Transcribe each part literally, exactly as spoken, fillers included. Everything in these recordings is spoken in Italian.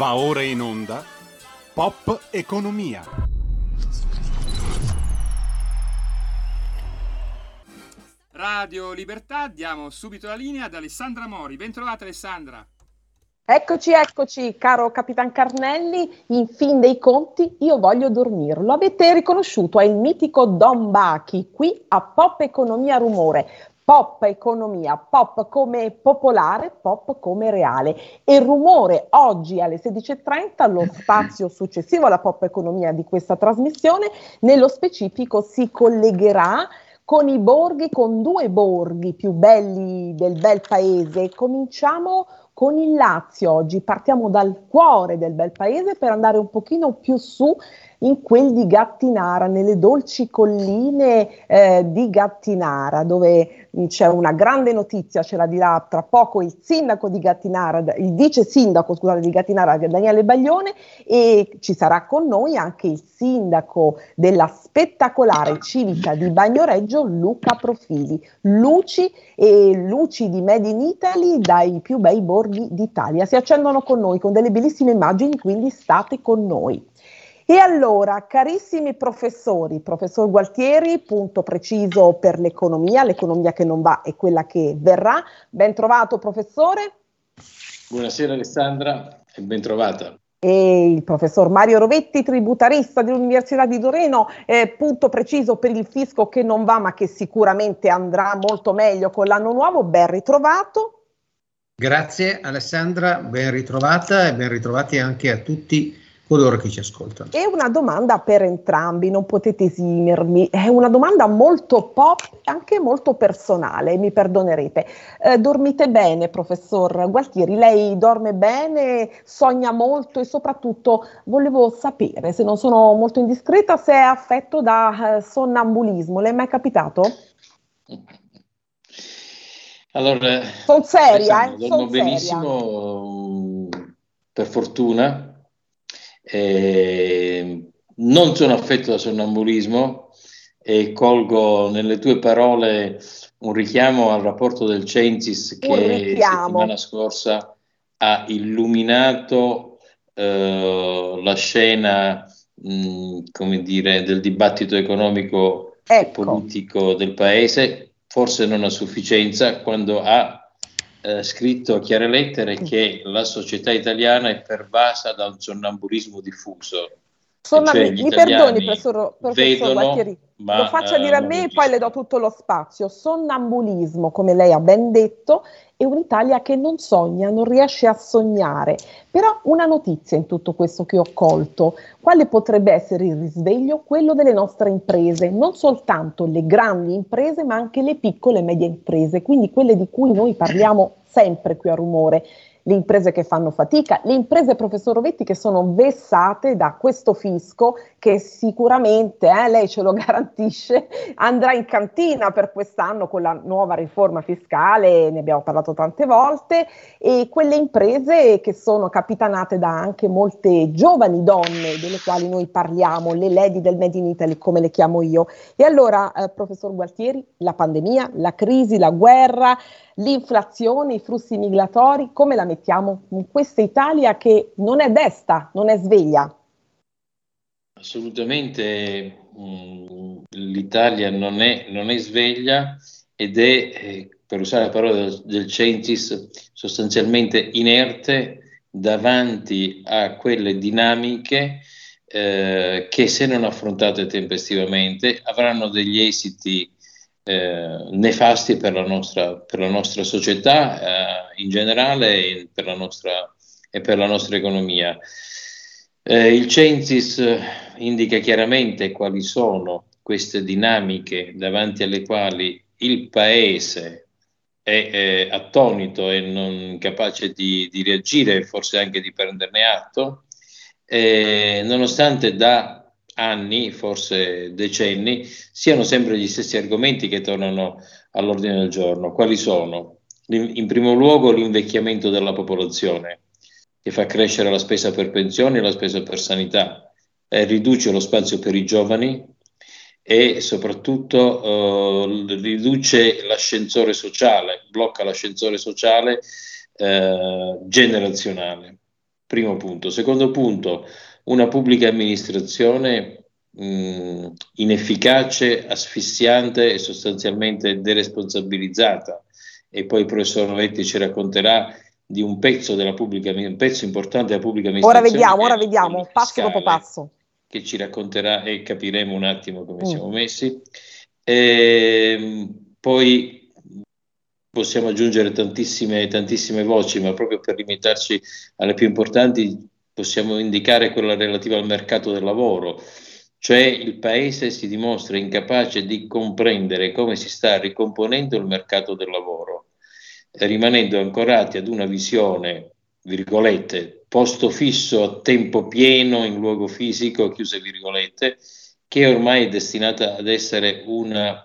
Va ora in onda Pop-economia. Radio Libertà, diamo subito la linea ad Alessandra Mori. Bentrovata Alessandra. Eccoci, eccoci, caro Capitan Carnelli, in fin dei conti io voglio dormire. Lo avete riconosciuto, è il mitico Don Bachi, qui a Pop Economia Rumore. Pop Economia, pop come popolare, pop come reale. E Rumore oggi alle sedici e trenta, lo spazio successivo alla Pop Economia di questa trasmissione, nello specifico si collegherà con i borghi, con due borghi più belli del bel paese. Cominciamo con il Lazio oggi, partiamo dal cuore del bel paese per andare un pochino più su in quel di Gattinara, nelle dolci colline eh, di Gattinara, dove c'è una grande notizia, ce la dirà tra poco il sindaco di Gattinara, il vice sindaco scusate, di Gattinara, Daniele Baglione, e ci sarà con noi anche il sindaco della spettacolare Civita di Bagnoregio, Luca Profili. Luci e luci di Made in Italy dai più bei borghi d'Italia si accendono con noi con delle bellissime immagini, quindi state con noi. E allora, carissimi professori, professor Gualtieri, punto preciso per l'economia, l'economia che non va è quella che verrà. Ben trovato professore. Buonasera Alessandra e ben trovata. E il professor Mario Rovetti, tributarista dell'Università di Torino, eh, punto preciso per il fisco che non va ma che sicuramente andrà molto meglio con l'anno nuovo, ben ritrovato. Grazie Alessandra, ben ritrovata e ben ritrovati anche a tutti coloro che ci ascoltano. E una domanda per entrambi, non potete esimermi, è una domanda molto pop, anche molto personale, mi perdonerete. Eh, dormite bene, professor Gualtieri? Lei dorme bene, sogna molto e soprattutto volevo sapere, se non sono molto indiscreta, se è affetto da eh, sonnambulismo. Le è mai capitato? Allora, sono seria, eh? Dormo benissimo, seria. Per fortuna, eh, non sono affetto da sonnambulismo e colgo nelle tue parole un richiamo al rapporto del Censis che la settimana scorsa ha illuminato eh, la scena, mh, come dire, del dibattito economico ecco. e politico del paese. Forse non a sufficienza, quando ha eh, scritto a chiare lettere che la società italiana è pervasa da un sonnambulismo diffuso. Sonnambulismo, cioè, mi perdoni, professor, professor Gualtieri, lo faccia dire a me e poi le do tutto lo spazio. Sonnambulismo, come lei ha ben detto, è un'Italia che non sogna, non riesce a sognare. Però una notizia in tutto questo che ho colto, quale potrebbe essere il risveglio? Quello delle nostre imprese, non soltanto le grandi imprese, ma anche le piccole e medie imprese, quindi quelle di cui noi parliamo sempre qui a Rumore. Le imprese che fanno fatica, le imprese, professor Rovetti, che sono vessate da questo fisco che sicuramente, eh, lei ce lo garantisce, andrà in cantina per quest'anno con la nuova riforma fiscale, ne abbiamo parlato tante volte, e quelle imprese che sono capitanate da anche molte giovani donne delle quali noi parliamo, le lady del Made in Italy, come le chiamo io. E allora, eh, professor Gualtieri, la pandemia, la crisi, la guerra, l'inflazione, i flussi migratori, come la mettiamo in questa Italia che non è desta, non è sveglia? Assolutamente, mh, l'Italia non è, non è sveglia ed è, eh, per usare la parola del, del Censis, sostanzialmente inerte davanti a quelle dinamiche eh, che, se non affrontate tempestivamente, avranno degli esiti Eh, nefasti per la nostra, per la nostra società eh, in generale e per la nostra, e per la nostra economia. Eh, il Censis indica chiaramente quali sono queste dinamiche davanti alle quali il Paese è, è attonito e non capace di, di reagire, forse anche di prenderne atto, eh, nonostante da anni, forse decenni, siano sempre gli stessi argomenti che tornano all'ordine del giorno. Quali sono? In primo luogo l'invecchiamento della popolazione, che fa crescere la spesa per pensioni e la spesa per sanità, eh, riduce lo spazio per i giovani e soprattutto eh, riduce l'ascensore sociale, blocca l'ascensore sociale eh, generazionale. Primo punto. Secondo punto, una pubblica amministrazione mh, inefficace, asfissiante e sostanzialmente deresponsabilizzata. E poi il professor Rovetti ci racconterà di un pezzo della pubblica, un pezzo importante della pubblica amministrazione. Ora vediamo, ora vediamo, passo dopo passo. Che ci racconterà e capiremo un attimo come mm. siamo messi. E poi possiamo aggiungere tantissime, tantissime voci, ma proprio per limitarci alle più importanti possiamo indicare quella relativa al mercato del lavoro, cioè il Paese si dimostra incapace di comprendere come si sta ricomponendo il mercato del lavoro, rimanendo ancorati ad una visione, virgolette, posto fisso a tempo pieno in luogo fisico, chiuse virgolette, che ormai è destinata ad essere una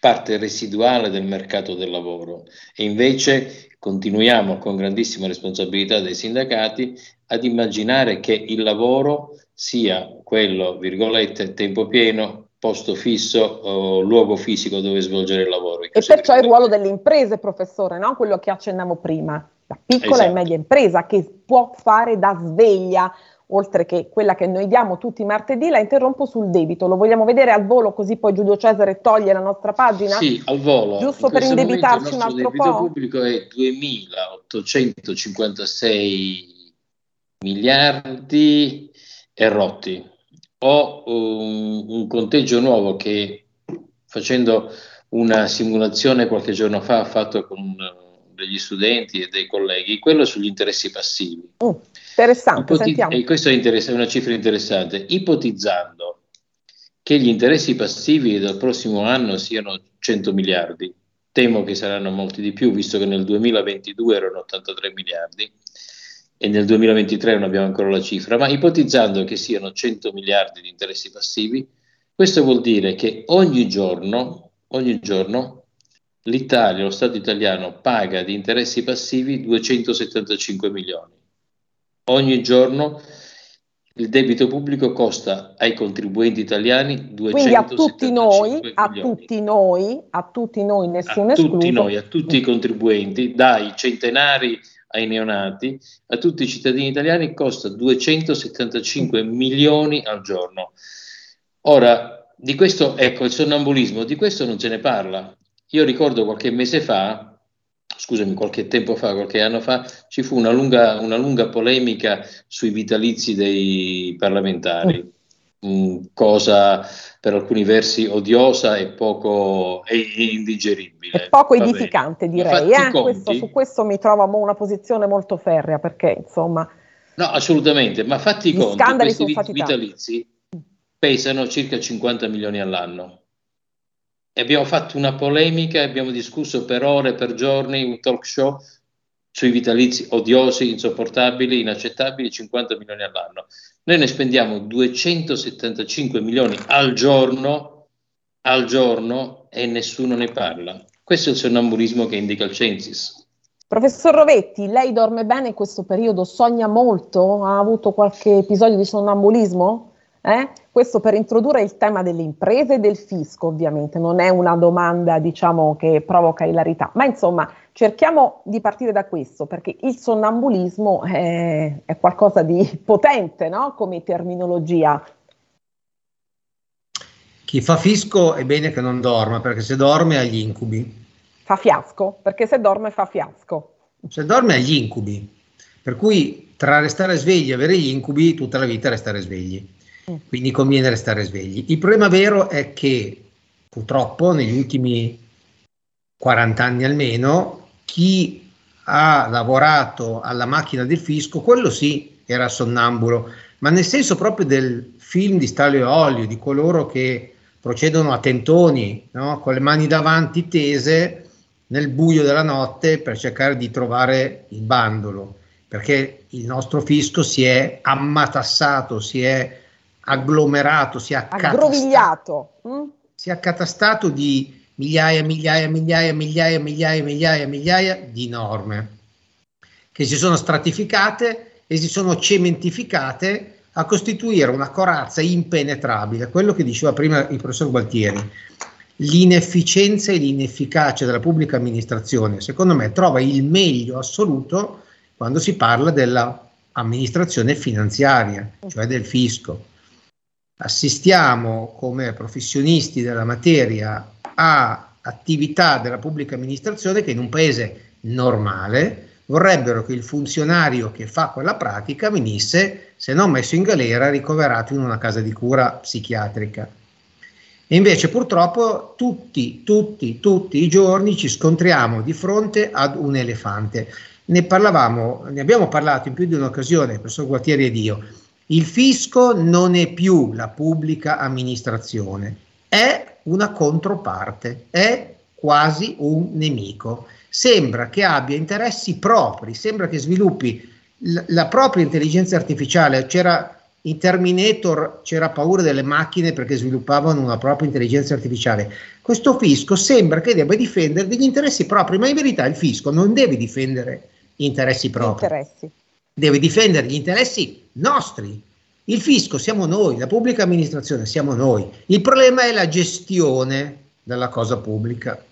parte residuale del mercato del lavoro, e invece continuiamo con grandissima responsabilità dei sindacati ad immaginare che il lavoro sia quello, virgolette, tempo pieno, posto fisso, o luogo fisico dove svolgere il lavoro. E perciò il ruolo delle imprese, professore, no? Quello che accennavo prima, la piccola esatto. e media impresa che può fare da sveglia, oltre che quella che noi diamo tutti i martedì. La interrompo sul debito, lo vogliamo vedere al volo così poi Giulio Cesare toglie la nostra pagina? Sì, al volo. Giusto per indebitarci un altro po'. Il debito pubblico è duemilaottocentocinquantasei miliardi e rotti. Ho um, un conteggio nuovo che, facendo una simulazione qualche giorno fa, ho fatto con degli studenti e dei colleghi, quello sugli interessi passivi. Mm, interessante, Ipoti- sentiamo. E questa è una cifra interessante. Ipotizzando che gli interessi passivi dal prossimo anno siano cento miliardi, temo che saranno molti di più, visto che nel duemilaventidue erano ottantatré miliardi e nel duemilaventitré non abbiamo ancora la cifra, ma ipotizzando che siano cento miliardi di interessi passivi, questo vuol dire che ogni giorno, ogni giorno, l'Italia, lo Stato italiano, paga di interessi passivi duecentosettantacinque milioni. Ogni giorno il debito pubblico costa ai contribuenti italiani duecentosettantacinque milioni. Quindi a tutti noi, a tutti noi, a tutti noi, nessuno escluso. A tutti noi, a tutti i contribuenti, dai centenari ai neonati, a tutti i cittadini italiani costa duecentosettantacinque milioni al giorno. Ora, di questo, ecco, il sonnambulismo, di questo non se ne parla. Io ricordo qualche mese fa, scusami, qualche tempo fa, qualche anno fa, ci fu una lunga, una lunga polemica sui vitalizi dei parlamentari, mm, cosa per alcuni versi odiosa e poco e, e indigeribile. E poco Va edificante, bene. direi. Eh? Conti, questo, su questo mi trovo una posizione molto ferrea, perché insomma… No, assolutamente, ma fatti i conti, questi vit- vitalizi pesano circa cinquanta milioni all'anno. E abbiamo fatto una polemica, abbiamo discusso per ore, per giorni, un talk show sui vitalizi odiosi, insopportabili, inaccettabili, cinquanta milioni all'anno. Noi ne spendiamo duecentosettantacinque milioni al giorno, al giorno, e nessuno ne parla. Questo è il sonnambulismo che indica il Censis. Professor Rovetti, lei dorme bene in questo periodo? Sogna molto? Ha avuto qualche episodio di sonnambulismo? Eh? Questo per introdurre il tema delle imprese e del fisco, ovviamente, non è una domanda, diciamo, che provoca ilarità, ma insomma cerchiamo di partire da questo, perché il sonnambulismo è, è qualcosa di potente, no? Come terminologia. Chi fa fisco è bene che non dorma, perché se dorme ha gli incubi. Fa fiasco, perché se dorme fa fiasco. Se dorme ha gli incubi, per cui tra restare svegli e avere gli incubi, tutta la vita restare svegli. Quindi conviene restare svegli. Il problema vero è che purtroppo negli ultimi quaranta anni almeno chi ha lavorato alla macchina del fisco, quello sì, era sonnambulo, ma nel senso proprio del film di Stanlio e Olio, di coloro che procedono a tentoni, no? Con le mani davanti tese nel buio della notte per cercare di trovare il bandolo, perché il nostro fisco si è ammatassato, si è agglomerato, si è accatastato, mm? si è accatastato di migliaia, migliaia, migliaia, migliaia, migliaia, migliaia, migliaia di norme che si sono stratificate e si sono cementificate a costituire una corazza impenetrabile. Quello che diceva prima il professor Gualtieri, l'inefficienza e l'inefficacia della pubblica amministrazione, secondo me, trova il meglio assoluto quando si parla della amministrazione finanziaria, cioè del fisco. Assistiamo come professionisti della materia a attività della pubblica amministrazione che in un paese normale vorrebbero che il funzionario che fa quella pratica venisse, se non messo in galera, ricoverato in una casa di cura psichiatrica. E invece purtroppo tutti, tutti, tutti i giorni ci scontriamo di fronte ad un elefante. Ne parlavamo, ne abbiamo parlato in più di un'occasione, il professor Gualtieri ed io. Il fisco non è più la pubblica amministrazione, è una controparte, è quasi un nemico. Sembra che abbia interessi propri, sembra che sviluppi la, la propria intelligenza artificiale. C'era in Terminator, c'era paura delle macchine perché sviluppavano una propria intelligenza artificiale. Questo fisco sembra che debba difendere degli interessi propri, ma in verità il fisco non deve difendere gli interessi propri. Interessi. Deve difendere gli interessi nostri. Il fisco siamo noi, la pubblica amministrazione siamo noi. Il problema è la gestione della cosa pubblica.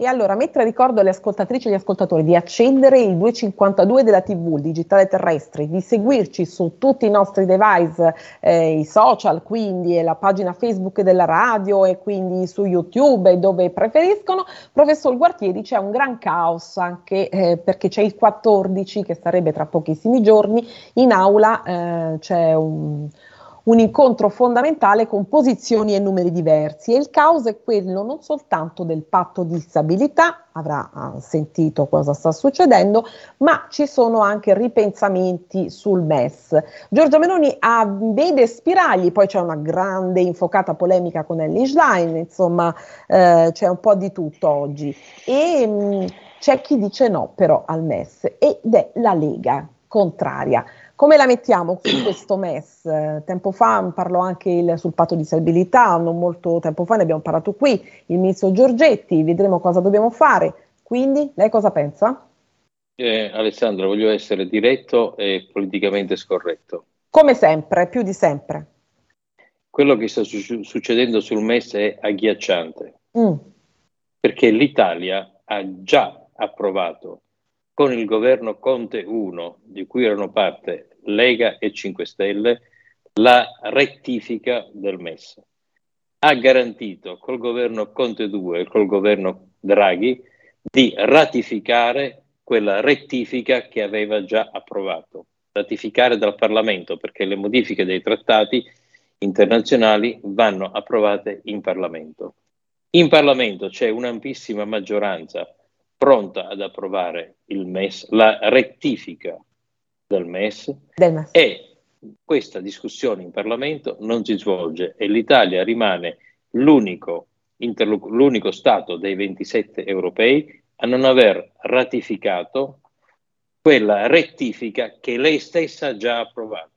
E allora, mentre ricordo alle ascoltatrici e agli ascoltatori di accendere il duecentocinquantadue della tivù digitale terrestre, di seguirci su tutti i nostri device, eh, i social, quindi la pagina Facebook della radio e quindi su YouTube dove preferiscono, professor Gualtieri, c'è un gran caos anche eh, perché c'è il quattordici, che sarebbe tra pochissimi giorni, in aula eh, c'è un... un incontro fondamentale con posizioni e numeri diversi, e il caos è quello non soltanto del patto di stabilità, avrà sentito cosa sta succedendo, ma ci sono anche ripensamenti sul M E S. Giorgia Meloni ha, vede spiragli, poi c'è una grande infuocata polemica con Elly Schlein, insomma eh, c'è un po' di tutto oggi, e mh, c'è chi dice no però al M E S ed è la Lega contraria. Come la mettiamo su questo M E S? Tempo fa parlò anche il, sul patto di stabilità, non molto tempo fa ne abbiamo parlato qui, il ministro Giorgetti, vedremo cosa dobbiamo fare. Quindi lei cosa pensa? Eh, Alessandra, voglio essere diretto e politicamente scorretto. Come sempre, più di sempre. Quello che sta su- succedendo sul M E S è agghiacciante, mm. perché l'Italia ha già approvato con il governo Conte uno, di cui erano parte Lega e cinque Stelle, la rettifica del M E S. Ha garantito col governo Conte due e col governo Draghi di ratificare quella rettifica che aveva già approvato. Ratificare dal Parlamento, perché le modifiche dei trattati internazionali vanno approvate in Parlamento. In Parlamento c'è un'ampissima maggioranza pronta ad approvare il M E S, la rettifica del M E S, del M E S, e questa discussione in Parlamento non si svolge e l'Italia rimane l'unico, interlo- l'unico Stato dei ventisette europei a non aver ratificato quella rettifica che lei stessa ha già approvato.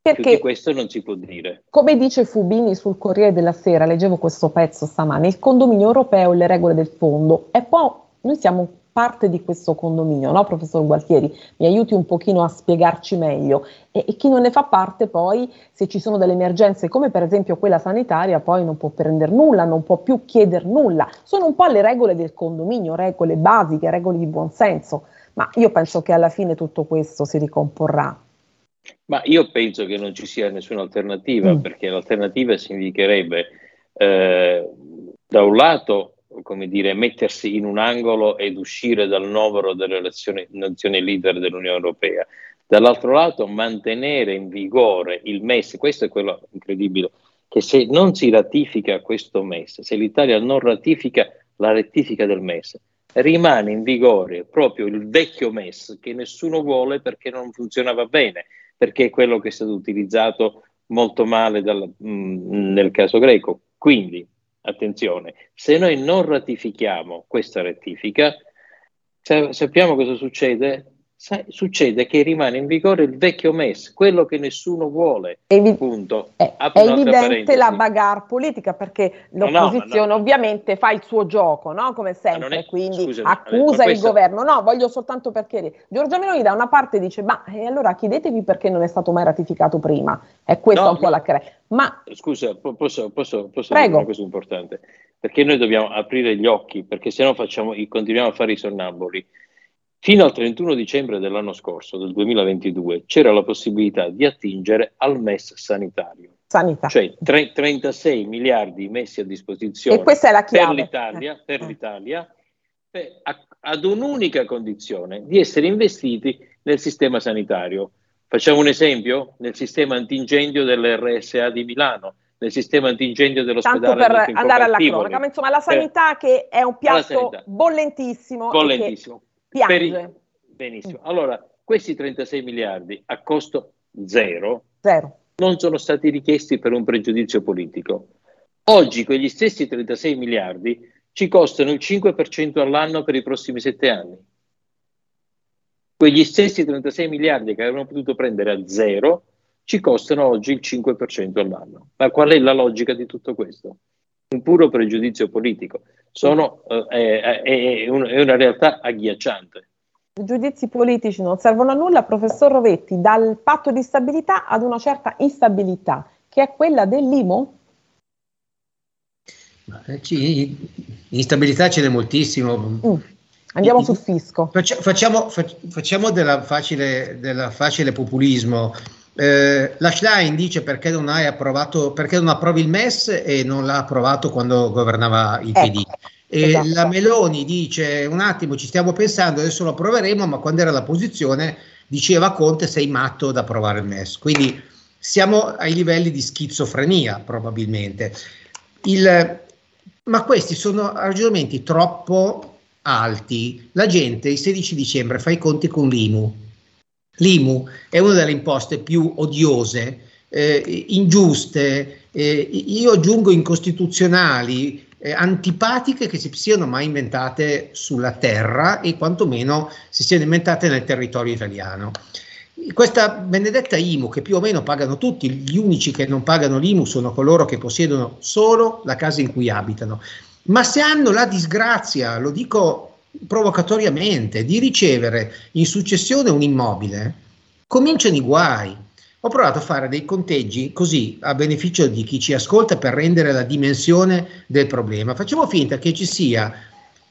Perché più di questo non si può dire. Come dice Fubini sul Corriere della Sera, leggevo questo pezzo stamane, il condominio europeo e le regole del fondo, è poi noi siamo parte di questo condominio, no, professor Gualtieri? Mi aiuti un pochino a spiegarci meglio. E, e chi non ne fa parte poi, se ci sono delle emergenze come per esempio quella sanitaria, poi non può prendere nulla, non può più chiedere nulla. Sono un po' le regole del condominio, regole basiche, regole di buonsenso. Ma io penso che alla fine tutto questo si ricomporrà. Ma io penso che non ci sia nessuna alternativa, mm. perché l'alternativa significherebbe eh, da un lato, come dire, mettersi in un angolo ed uscire dal novero delle nazioni leader dell'Unione Europea. Dall'altro lato mantenere in vigore il M E S, questo è quello incredibile, che se non si ratifica questo M E S, se l'Italia non ratifica la rettifica del M E S, rimane in vigore proprio il vecchio M E S che nessuno vuole perché non funzionava bene, perché è quello che è stato utilizzato molto male dal, mh, nel caso greco. Quindi attenzione, se noi non ratifichiamo questa rettifica, sa- sappiamo cosa succede? Sa- succede che rimane in vigore il vecchio M E S, quello che nessuno vuole. Evi- punto. È, è evidente la bagarre politica, perché l'opposizione no, no, no, ovviamente no. fa il suo gioco, no? Come sempre, è, quindi scusami, accusa il questa... governo. No, voglio soltanto perché Giorgia Meloni da una parte dice, ma e allora chiedetevi perché non è stato mai ratificato prima. È questa no, un po' no. la cre... Ma scusa, posso, posso, posso dire una cosa importante, perché noi dobbiamo aprire gli occhi, perché se no facciamo, continuiamo a fare i sonnamboli. Fino al trentuno dicembre dell'anno scorso, del duemilaventidue, c'era la possibilità di attingere al M E S sanitario. Sanità. Cioè tre, trentasei miliardi messi a disposizione, e questa è la chiave, per l'Italia, per eh. l'Italia per, a, ad un'unica condizione, di essere investiti nel sistema sanitario. Facciamo un esempio? Nel sistema antincendio dell'erre esse a di Milano, nel sistema antincendio dell'ospedale. Tanto per andare alla cronaca, ma insomma la sanità eh, che è un piatto bollentissimo. Bollentissimo. Per, benissimo. Allora, questi trentasei miliardi a costo zero, zero non sono stati richiesti per un pregiudizio politico. Oggi quegli stessi trentasei miliardi ci costano il cinque per cento all'anno per i prossimi sette anni. Quegli stessi trentasei miliardi che avevano potuto prendere a zero ci costano oggi il cinque per cento all'anno. Ma qual è la logica di tutto questo? Un puro pregiudizio politico. Sono, eh, è, è, un, è una realtà agghiacciante. I giudizi politici non servono a nulla, professor Rovetti, dal patto di stabilità ad una certa instabilità, che è quella dell'I M U? Eh, sì, instabilità ce n'è moltissimo. Mm. Andiamo sul fisco. Facciamo, facciamo della facile, della facile populismo. Eh, la Schlein dice perché non hai approvato, perché non approvi il M E S e non l'ha approvato quando governava il P D. Ecco, e esatto. La Meloni dice un attimo, ci stiamo pensando, adesso lo approveremo, ma quando era l'opposizione diceva Conte sei matto ad approvare il M E S. Quindi siamo ai livelli di schizofrenia probabilmente. Il, ma questi sono ragionamenti troppo alti. La gente il sedici dicembre fa i conti con l'I M U. L'I M U è una delle imposte più odiose, eh, ingiuste, eh, io aggiungo incostituzionali, eh, antipatiche che si siano mai inventate sulla terra e quantomeno si siano inventate nel territorio italiano. Questa benedetta I M U che più o meno pagano tutti, gli unici che non pagano l'I M U sono coloro che possiedono solo la casa in cui abitano, ma se hanno la disgrazia, lo dico provocatoriamente, di ricevere in successione un immobile, cominciano i guai. Ho provato a fare dei conteggi così a beneficio di chi ci ascolta per rendere la dimensione del problema. Facciamo finta che ci sia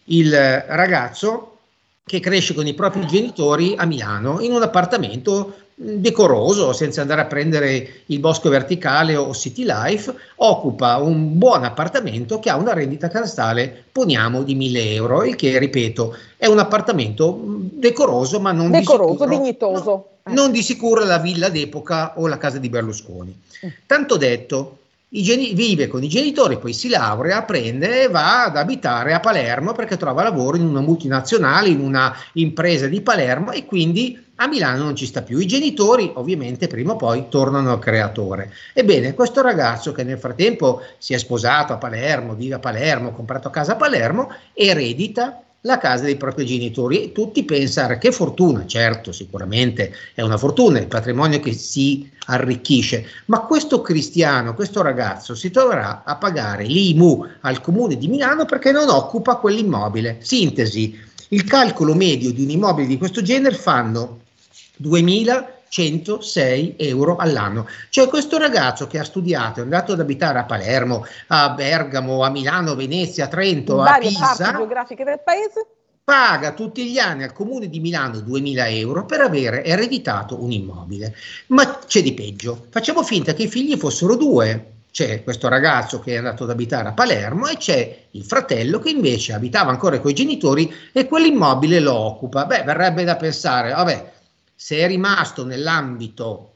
il ragazzo che cresce con i propri genitori a Milano in un appartamento decoroso, senza andare a prendere il Bosco Verticale o City Life, occupa un buon appartamento che ha una rendita catastale, poniamo, di mille euro, il che, ripeto, è un appartamento decoroso, ma non decoroso, di sicuro, dignitoso. No, non di sicuro la villa d'epoca o la casa di Berlusconi. Tanto detto, I geni- vive con i genitori, poi si laurea, prende e va ad abitare a Palermo perché trova lavoro in una multinazionale, in una impresa di Palermo, e quindi a Milano non ci sta più. I genitori ovviamente prima o poi tornano al creatore. Ebbene, questo ragazzo che nel frattempo si è sposato a Palermo, vive a Palermo, ha comprato casa a Palermo, eredita la casa dei propri genitori. E tutti pensano che fortuna, certo, sicuramente è una fortuna, il patrimonio che si arricchisce, ma questo cristiano, questo ragazzo si troverà a pagare l'I M U al comune di Milano perché non occupa quell'immobile. Sintesi, il calcolo medio di un immobile di questo genere fanno duemilacentosei euro all'anno. Cioè questo ragazzo che ha studiato, è andato ad abitare a Palermo, a Bergamo, a Milano, Venezia, Trento, a Pisa, parti geografiche del paese, paga tutti gli anni al comune di Milano duemila euro per avere ereditato un immobile. Ma c'è di peggio. Facciamo finta che i figli fossero due. C'è questo ragazzo che è andato ad abitare a Palermo e c'è il fratello che invece abitava ancora coi genitori e quell'immobile lo occupa. Beh, verrebbe da pensare, vabbè, se è rimasto nell'ambito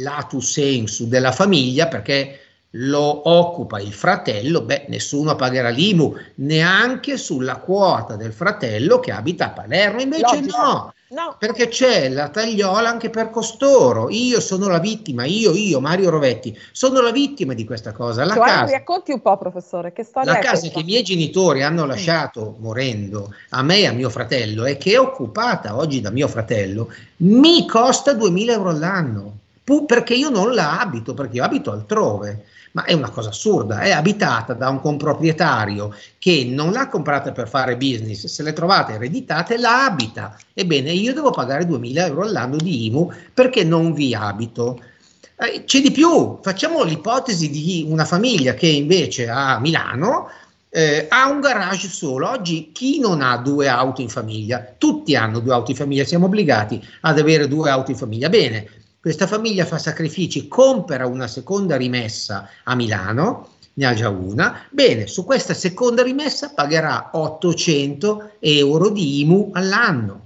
lato sensu della famiglia perché lo occupa il fratello, beh, nessuno pagherà l'I M U neanche sulla quota del fratello che abita a Palermo. Invece no, no, perché c'è la tagliola anche per costoro. Io sono la vittima, io, io, Mario Rovetti, sono la vittima di questa cosa. La casa, mi racconti un po', professore, che storia è questa? La casa che i miei genitori hanno lasciato morendo a me e a mio fratello e che è occupata oggi da mio fratello mi costa duemila euro all'anno, perché io non la abito, perché io abito altrove. Ma è una cosa assurda, è abitata da un comproprietario che non l'ha comprata per fare business, se l'è trovata ereditata e la abita. Ebbene, io devo pagare duemila euro all'anno di I M U perché non vi abito. Eh, c'è di più, facciamo l'ipotesi di una famiglia che invece a Milano eh, ha un garage solo. Oggi chi non ha due auto in famiglia? Tutti hanno due auto in famiglia, siamo obbligati ad avere due auto in famiglia. Bene, questa famiglia fa sacrifici, compra una seconda rimessa a Milano, ne ha già una, bene, su questa seconda rimessa pagherà ottocento euro di I M U all'anno.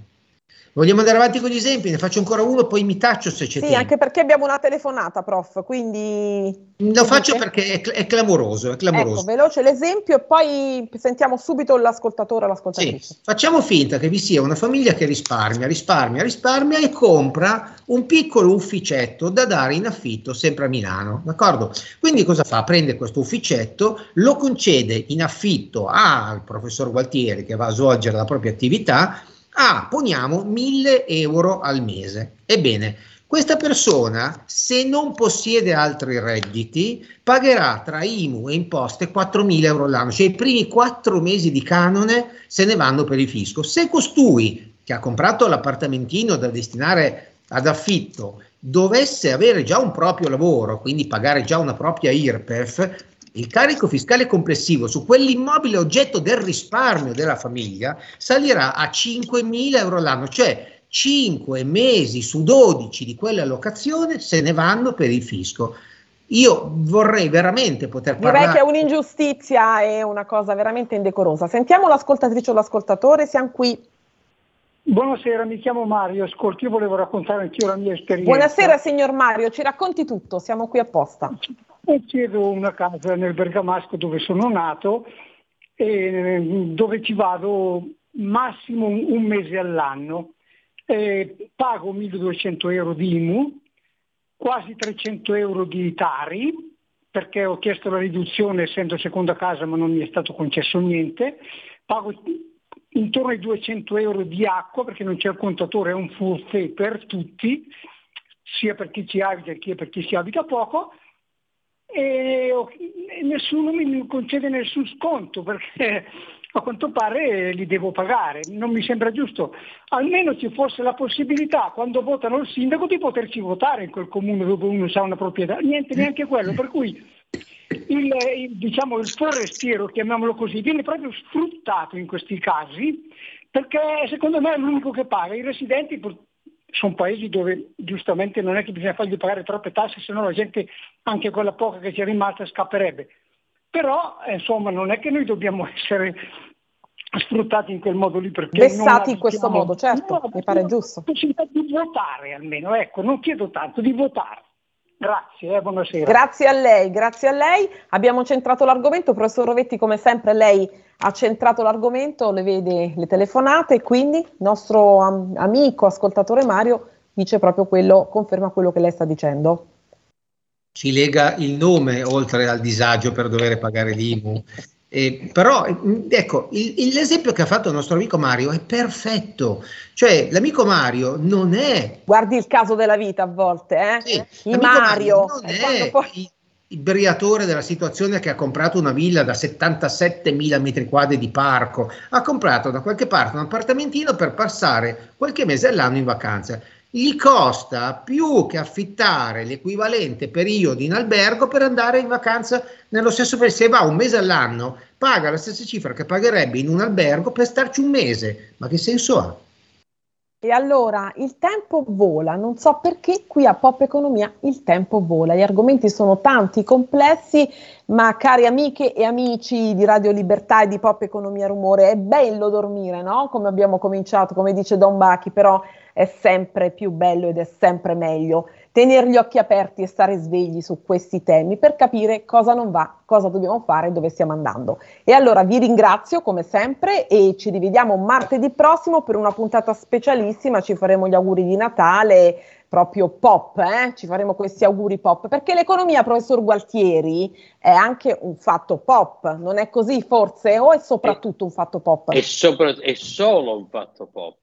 Vogliamo andare avanti con gli esempi? Ne faccio ancora uno, poi mi taccio se c'è sì, tempo. Sì, anche perché abbiamo una telefonata, prof, quindi... Lo faccio perché è, cl- è clamoroso, è clamoroso. Ecco, veloce l'esempio e poi sentiamo subito l'ascoltatore o l'ascoltatrice. Sì, facciamo finta che vi sia una famiglia che risparmia, risparmia, risparmia e compra un piccolo ufficetto da dare in affitto sempre a Milano, d'accordo? Quindi cosa fa? Prende questo ufficetto, lo concede in affitto al professor Gualtieri che va a svolgere la propria attività, Ah, poniamo mille euro al mese. Ebbene, questa persona, se non possiede altri redditi, pagherà tra I M U e imposte quattromila euro l'anno, cioè i primi quattro mesi di canone se ne vanno per il fisco. Se costui, che ha comprato l'appartamentino da destinare ad affitto, dovesse avere già un proprio lavoro, quindi pagare già una propria I R P E F, il carico fiscale complessivo su quell'immobile oggetto del risparmio della famiglia salirà a cinquemila euro l'anno, cioè cinque mesi su dodici di quella allocazione se ne vanno per il fisco. Io vorrei veramente poter parlare... Direi che è un'ingiustizia, è una cosa veramente indecorosa. Sentiamo l'ascoltatrice o l'ascoltatore, siamo qui. Buonasera, mi chiamo Mario, ascolti, io volevo raccontare anch'io la mia esperienza. Buonasera signor Mario, ci racconti tutto, siamo qui apposta. Cedo una casa nel Bergamasco dove sono nato e dove ci vado massimo un mese all'anno. E pago milleduecento euro di I M U, quasi trecento euro di Tari, perché ho chiesto la riduzione essendo seconda casa ma non mi è stato concesso niente. Pago intorno ai duecento euro di acqua perché non c'è il contatore, è un forfait per tutti, sia per chi ci abita che per chi si abita poco. E nessuno mi concede nessun sconto perché a quanto pare li devo pagare, non mi sembra giusto. Almeno ci fosse la possibilità quando votano il sindaco di poterci votare in quel comune dove uno sa una proprietà, niente, neanche quello, per cui il, il, diciamo, il forestiero, chiamiamolo così, viene proprio sfruttato in questi casi perché secondo me è l'unico che paga. I residenti sono paesi dove giustamente non è che bisogna fargli pagare troppe tasse, se no la gente, anche quella poca che ci è rimasta, scapperebbe. Però, insomma, non è che noi dobbiamo essere sfruttati in quel modo lì. Perché vessati non in questo modo, certo, no, mi pare giusto. Possibilità di votare almeno, ecco, non chiedo tanto, di votare. Grazie, eh, buonasera. Grazie a lei, grazie a lei. Abbiamo centrato l'argomento, professor Rovetti, come sempre lei ha centrato l'argomento, le vede le telefonate, quindi il nostro am- amico ascoltatore Mario dice proprio quello, conferma quello che lei sta dicendo. Ci lega il nome oltre al disagio per dover pagare l'I M U. Eh, però ecco il, il, l'esempio che ha fatto il nostro amico Mario è perfetto, cioè l'amico Mario non è, guardi il caso della vita a volte, eh? Sì, il Mario, Mario non è poi... il briatore della situazione che ha comprato una villa da settantasettemila metri quadri di parco, ha comprato da qualche parte un appartamentino per passare qualche mese all'anno in vacanza, gli costa più che affittare l'equivalente periodo in albergo per andare in vacanza nello stesso paese. Se va un mese all'anno paga la stessa cifra che pagherebbe in un albergo per starci un mese, ma che senso ha? E allora il tempo vola, non so perché qui a Pop Economia il tempo vola, gli argomenti sono tanti, complessi, ma cari amiche e amici di Radio Libertà e di Pop Economia Rumore, è bello dormire, no? Come abbiamo cominciato, come dice Don Bachi, però è sempre più bello ed è sempre meglio tenere gli occhi aperti e stare svegli su questi temi per capire cosa non va, cosa dobbiamo fare e dove stiamo andando. E allora vi ringrazio come sempre e ci rivediamo martedì prossimo per una puntata specialissima, ci faremo gli auguri di Natale proprio pop, eh? Ci faremo questi auguri pop, perché l'economia, professor Gualtieri, è anche un fatto pop, non è così forse? O è soprattutto è, un fatto pop? È, sopra- è solo un fatto pop.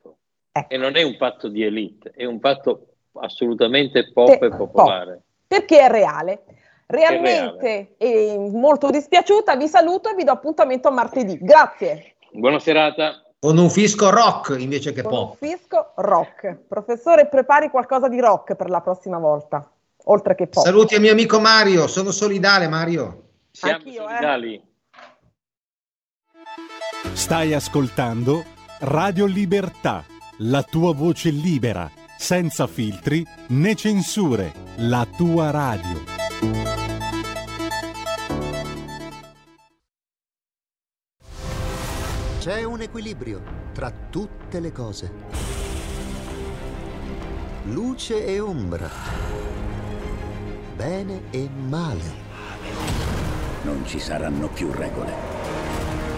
E non è un fatto di elite, è un fatto assolutamente pop e popolare. Pop, perché è reale. Realmente è reale. E molto dispiaciuta, vi saluto e vi do appuntamento a martedì. Grazie. Buona serata. Con un fisco rock invece che Con pop. Con un fisco rock. Professore, prepari qualcosa di rock per la prossima volta, oltre che pop. Saluti al mio amico Mario, sono solidale Mario. Siamo Anch'io, solidali. Eh. Stai ascoltando Radio Libertà, la tua voce libera, senza filtri né censure, la tua radio. C'è un equilibrio tra tutte le cose. Luce e ombra. Bene e male. Non ci saranno più regole.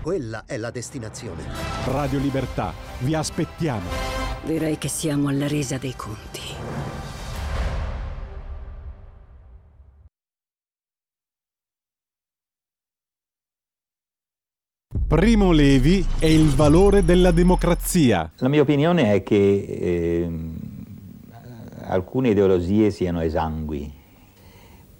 Quella è la destinazione. Radio Libertà, vi aspettiamo. Direi che siamo alla resa dei conti. Primo Levi e il valore della democrazia. La mia opinione è che eh, alcune ideologie siano esangui,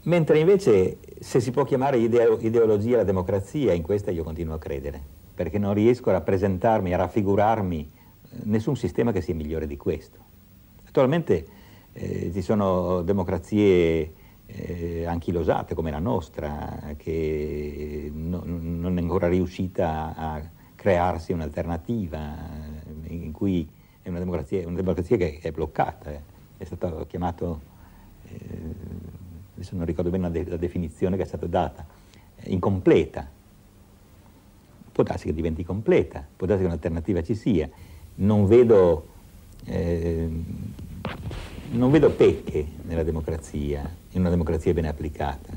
mentre invece se si può chiamare ideo- ideologia la democrazia, in questa io continuo a credere, perché non riesco a rappresentarmi, a raffigurarmi nessun sistema che sia migliore di questo. Attualmente eh, ci sono democrazie eh, anchilosate come la nostra, che no, non è ancora riuscita a crearsi un'alternativa, in cui è una democrazia, una democrazia che è bloccata, è stato chiamato... Eh, adesso non ricordo bene la, de- la definizione che è stata data, eh, incompleta. Può darsi che diventi completa, può darsi che un'alternativa ci sia. Non vedo, eh, non vedo pecche nella democrazia, in una democrazia ben applicata.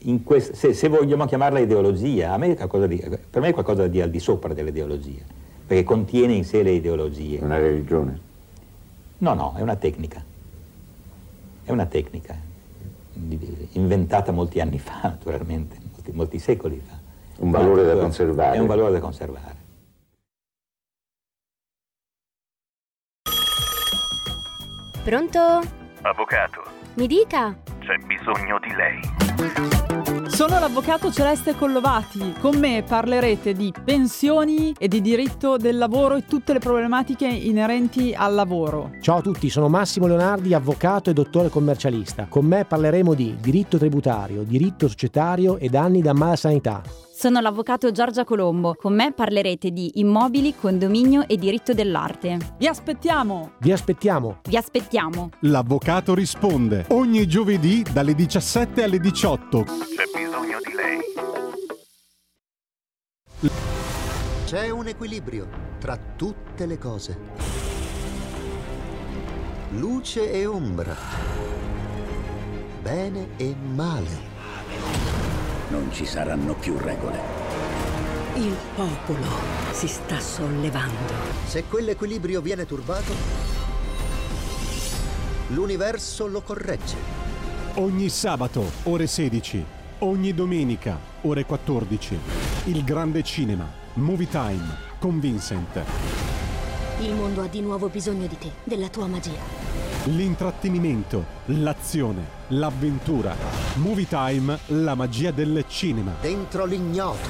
In quest- se, se vogliamo chiamarla ideologia, a me è cosa di, per me è qualcosa di al di sopra dell'ideologia, perché contiene in sé le ideologie. Una religione? No, no, è una tecnica. È una tecnica. Inventata molti anni fa, naturalmente, molti, molti secoli fa. Un valore Ma, da è, conservare. È un valore da conservare. Pronto? Avvocato. Mi dica. C'è bisogno di lei. Sono l'avvocato Celeste Collovati. Con me parlerete di pensioni e di diritto del lavoro e tutte le problematiche inerenti al lavoro. Ciao a tutti, sono Massimo Leonardi, avvocato e dottore commercialista. Con me parleremo di diritto tributario, diritto societario e danni da malasanità. Sono l'avvocato Giorgia Colombo. Con me parlerete di immobili, condominio e diritto dell'arte. Vi aspettiamo! Vi aspettiamo! Vi aspettiamo! L'avvocato risponde ogni giovedì dalle diciassette alle diciotto. C'è bisogno di lei. C'è un equilibrio tra tutte le cose. Luce e ombra. Bene e male. Non ci saranno più regole. Il popolo si sta sollevando. Se quell'equilibrio viene turbato, l'universo lo corregge. Ogni sabato, ore sedici. Ogni domenica, ore quattordici. Il grande cinema. Movie Time con Vincent. Il mondo ha di nuovo bisogno di te, della tua magia. L'intrattenimento, l'azione, l'avventura. Movie Time, la magia del cinema. Dentro l'ignoto.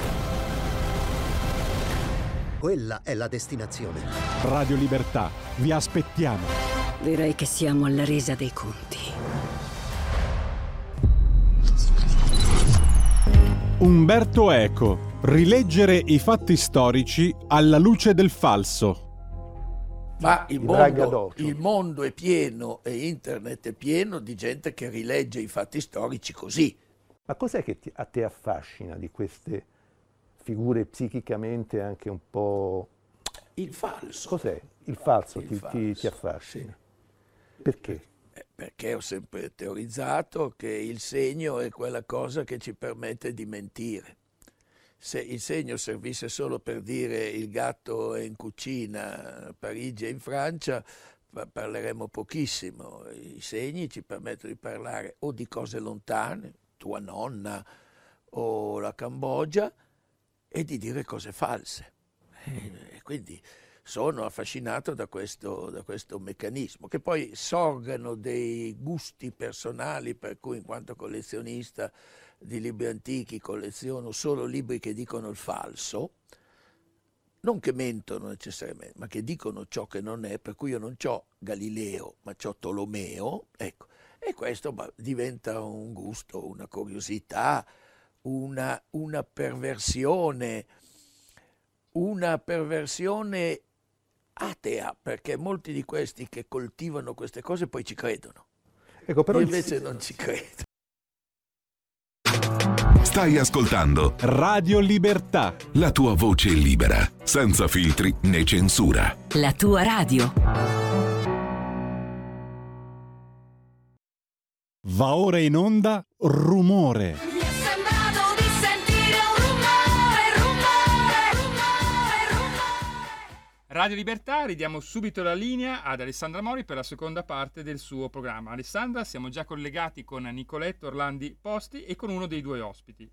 Quella è la destinazione. Radio Libertà, vi aspettiamo. Direi che siamo alla resa dei conti. Umberto Eco. Rileggere i fatti storici alla luce del falso. Ma il mondo, il mondo è pieno e internet è pieno di gente che rilegge i fatti storici così. Ma cos'è che ti, a te affascina di queste figure psichicamente anche un po'... Il falso. Cos'è? Il falso, il ti, falso. Ti, ti affascina. Sì. Perché? Perché ho sempre teorizzato che il segno è quella cosa che ci permette di mentire. Se il segno servisse solo per dire il gatto è in cucina, Parigi è in Francia, parleremmo pochissimo. I segni ci permettono di parlare o di cose lontane, tua nonna o la Cambogia, e di dire cose false. E quindi sono affascinato da questo, da questo meccanismo, che poi sorgano dei gusti personali, per cui in quanto collezionista di libri antichi colleziono solo libri che dicono il falso, non che mentono necessariamente, ma che dicono ciò che non è, per cui io non c'ho Galileo, ma c'ho Tolomeo, ecco. E questo diventa un gusto, una curiosità, una, una perversione, una perversione atea, perché molti di questi che coltivano queste cose poi ci credono. Ecco, però invece non ci credo. Stai ascoltando Radio Libertà, la tua voce libera, senza filtri né censura. La tua radio. Va ora in onda Rumore. Mi è sembrato di sentire un rumore, rumore, rumore, rumore. Radio Libertà, ridiamo subito la linea ad Alessandra Mori per la seconda parte del suo programma. Alessandra, siamo già collegati con Nicoletta Orlandi Posti e con uno dei due ospiti.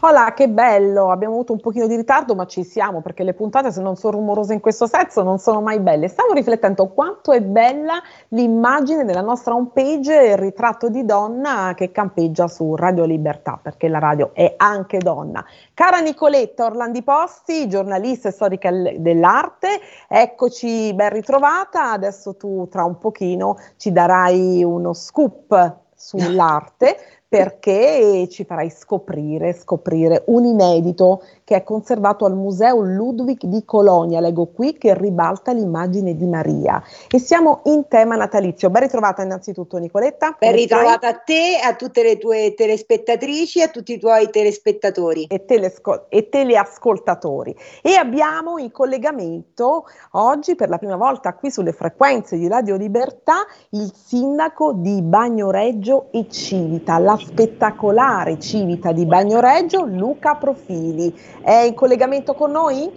Hola, che bello! Abbiamo avuto un pochino di ritardo, ma ci siamo, perché le puntate, se non sono rumorose in questo senso, non sono mai belle. Stavo riflettendo quanto è bella l'immagine della nostra homepage, il ritratto di donna che campeggia su Radio Libertà, perché la radio è anche donna. Cara Nicoletta Orlandi Posti, giornalista e storica dell'arte, eccoci, ben ritrovata. Adesso tu tra un pochino ci darai uno scoop sull'arte, perché ci farai scoprire, scoprire un inedito che è conservato al Museo Ludwig di Colonia, leggo qui, che ribalta l'immagine di Maria. E siamo in tema natalizio. Ben ritrovata innanzitutto, Nicoletta. Ben ritrovata a te, a tutte le tue telespettatrici, a tutti i tuoi telespettatori. E, telesco- e teleascoltatori. E abbiamo in collegamento oggi, per la prima volta qui sulle frequenze di Radio Libertà, il sindaco di Bagnoregio e Civita, la spettacolare Civita di Bagnoregio, Luca Profili. È in collegamento con noi?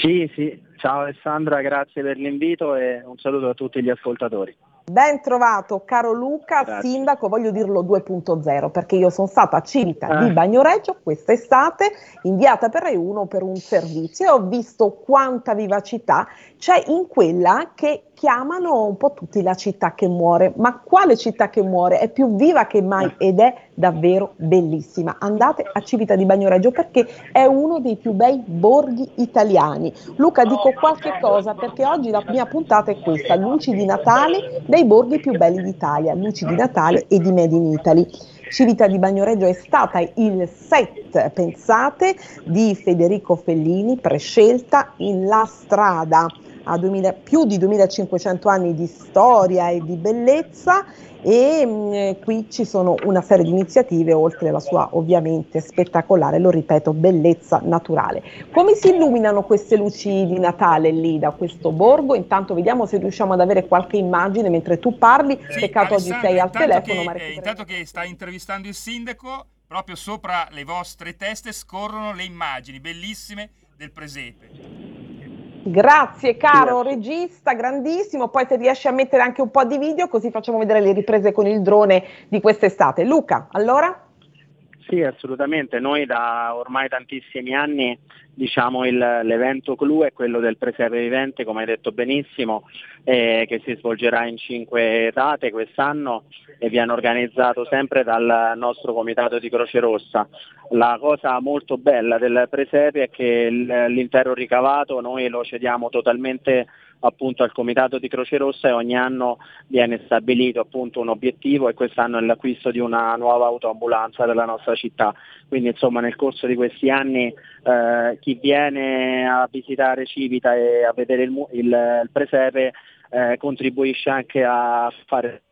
Sì, sì. Ciao Alessandra, grazie per l'invito e un saluto a tutti gli ascoltatori. Ben trovato, caro Luca, grazie. Sindaco, voglio dirlo due punto zero, perché io sono stata a Civita eh. di Bagnoregio quest'estate, inviata per Rai uno per un servizio, e ho visto quanta vivacità c'è in quella che chiamano un po' tutti la città che muore. Ma quale città che muore? È più viva che mai ed è davvero bellissima. Andate a Civita di Bagnoregio, perché è uno dei più bei borghi italiani. Luca, dico qualche cosa, perché oggi la mia puntata è questa, luci di Natale dei borghi più belli d'Italia, luci di Natale e di Made in Italy. Civita di Bagnoregio è stata il set, pensate, di Federico Fellini, prescelta in La Strada, a duemila, più di duemilacinquecento anni di storia e di bellezza, e mh, qui ci sono una serie di iniziative, oltre alla sua ovviamente spettacolare, lo ripeto, bellezza naturale. Come si illuminano queste luci di Natale lì da questo borgo? Intanto vediamo se riusciamo ad avere qualche immagine mentre tu parli, sì, peccato oggi sei al telefono, che, ma eh, intanto che sta intervistando il sindaco, proprio sopra le vostre teste scorrono le immagini bellissime del presepe. Grazie caro regista, grandissimo, poi se riesci a mettere anche un po' di video, così facciamo vedere le riprese con il drone di quest'estate. Luca, allora? Sì, assolutamente, noi da ormai tantissimi anni, diciamo, il, l'evento clou è quello del presepe vivente, come hai detto benissimo, eh, che si svolgerà in cinque date quest'anno e viene organizzato sempre dal nostro comitato di Croce Rossa. La cosa molto bella del presepe è che l'intero ricavato noi lo cediamo totalmente appunto al comitato di Croce Rossa, e ogni anno viene stabilito appunto un obiettivo, e quest'anno è l'acquisto di una nuova autoambulanza della nostra città. Quindi insomma nel corso di questi anni eh, chi viene a visitare Civita e a vedere il, il, il presepe eh, contribuisce anche a fare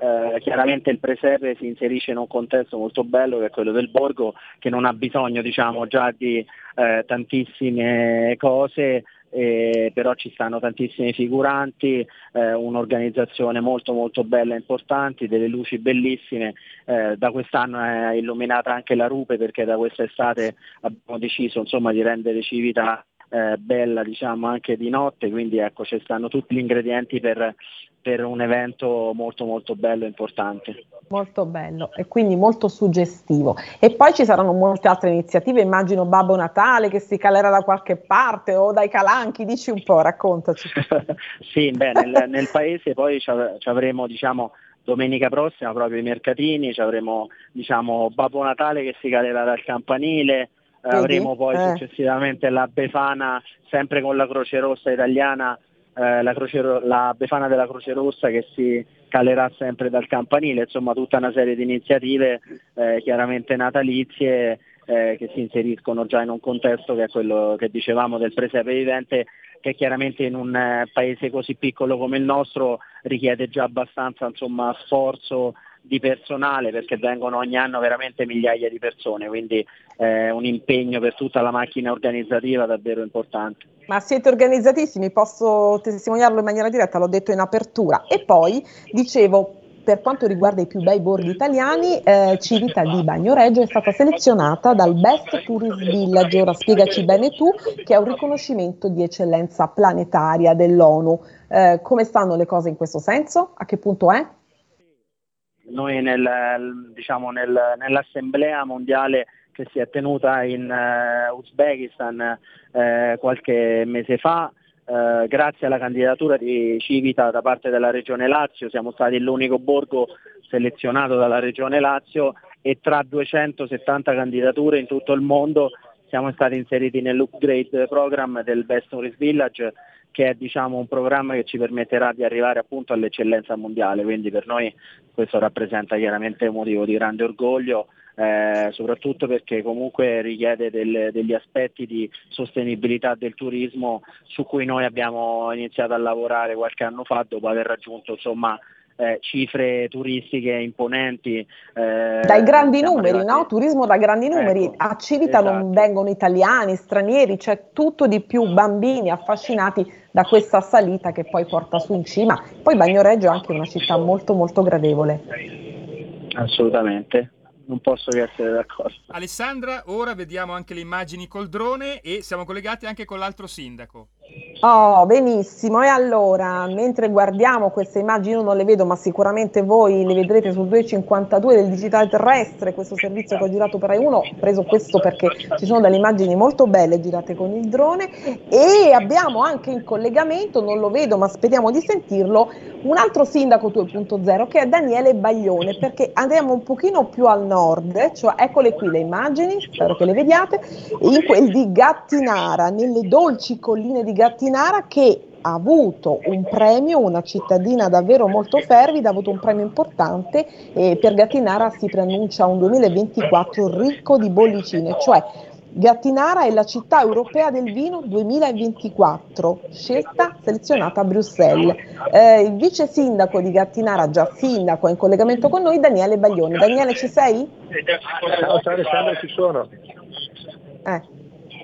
Eh, chiaramente il presepe si inserisce in un contesto molto bello, che è quello del borgo, che non ha bisogno, diciamo, già di eh, tantissime cose, eh, però ci stanno tantissimi figuranti, eh, un'organizzazione molto molto bella e importante, delle luci bellissime, eh, da quest'anno è illuminata anche la rupe, perché da quest'estate abbiamo deciso insomma di rendere Civita eh, bella, diciamo, anche di notte, quindi ecco, ci stanno tutti gli ingredienti per, per un evento molto molto bello e importante. Molto bello e quindi molto suggestivo. E poi ci saranno molte altre iniziative, immagino Babbo Natale che si calerà da qualche parte o dai calanchi, dici un po', raccontaci. Sì, beh, nel, nel paese poi ci av- avremo, diciamo, domenica prossima proprio i mercatini, ci avremo, diciamo, Babbo Natale che si calerà dal campanile, Vedi? avremo poi eh. successivamente la Befana, sempre con la Croce Rossa italiana, eh, la, Croce Ro- la Befana della Croce Rossa che si calerà sempre dal campanile, insomma tutta una serie di iniziative eh, chiaramente natalizie eh, che si inseriscono già in un contesto che è quello che dicevamo del presepe vivente, che chiaramente in un paese così piccolo come il nostro richiede già abbastanza, insomma, sforzo di personale, perché vengono ogni anno veramente migliaia di persone, quindi è un impegno per tutta la macchina organizzativa davvero importante. Ma siete organizzatissimi, posso testimoniarlo in maniera diretta, l'ho detto in apertura. E poi, dicevo, per quanto riguarda i più bei borghi italiani, eh, Civita di Bagnoregio è stata selezionata dal Best Tourist Village. Ora spiegaci bene tu, che è un riconoscimento di eccellenza planetaria dell'ONU. Eh, come stanno le cose in questo senso? A che punto è? Noi nel, diciamo, nel, nell'assemblea mondiale che si è tenuta in uh, Uzbekistan uh, qualche mese fa, Uh, grazie alla candidatura di Civita da parte della Regione Lazio, siamo stati l'unico borgo selezionato dalla Regione Lazio e tra duecentosettanta candidature in tutto il mondo siamo stati inseriti nell'upgrade program del Best Tourist Village, che è, diciamo, un programma che ci permetterà di arrivare appunto all'eccellenza mondiale, quindi per noi questo rappresenta chiaramente un motivo di grande orgoglio. Eh, soprattutto perché comunque richiede del, degli aspetti di sostenibilità del turismo su cui noi abbiamo iniziato a lavorare qualche anno fa, dopo aver raggiunto, insomma, eh, cifre turistiche imponenti. Eh, Dai grandi numeri, arrivati... no? Turismo da grandi numeri. Ecco, a Civita esatto. Non vengono italiani, stranieri, c'è cioè tutto di più, bambini affascinati da questa salita che poi porta su in cima. Poi Bagnoregio è anche una città molto molto gradevole. Assolutamente. Non posso che essere d'accordo. Alessandra, ora vediamo anche le immagini col drone e siamo collegati anche con l'altro sindaco. Oh, benissimo. E allora, mentre guardiamo queste immagini, io non le vedo, ma sicuramente voi le vedrete sul duecentocinquantadue del Digitale Terrestre, questo servizio che ho girato per Rai uno, ho preso questo perché ci sono delle immagini molto belle girate con il drone, e abbiamo anche in collegamento, non lo vedo ma speriamo di sentirlo, un altro sindaco due punto zero che è Daniele Baglione, perché andiamo un pochino più al nord, cioè eccole qui le immagini, spero che le vediate, in quel di Gattinara, nelle dolci colline di Gattinara, che ha avuto un premio, una cittadina davvero molto fervida, ha avuto un premio importante e per Gattinara si preannuncia un duemilaventiquattro ricco di bollicine, cioè Gattinara è la città europea del vino duemilaventiquattro, scelta, selezionata a Bruxelles. Eh, il vice sindaco di Gattinara, già sindaco, è in collegamento con noi, Daniele Baglione. Daniele, ci sei? Ciao Alessandra, ci sono. Eh.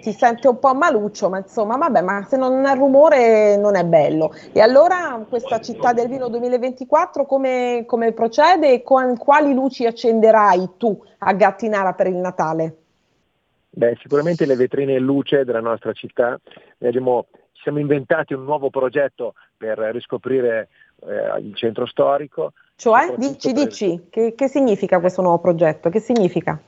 Si sente un po' maluccio, ma insomma, vabbè, ma se non è rumore non è bello. E allora questa città del vino duemilaventiquattro come, come procede e con quali luci accenderai tu a Gattinara per il Natale? Beh, sicuramente le vetrine in luce della nostra città. Ci abbiamo, siamo inventati un nuovo progetto per riscoprire eh, il centro storico. Cioè? Dici, per... dici, che, che significa questo nuovo progetto? Che significa?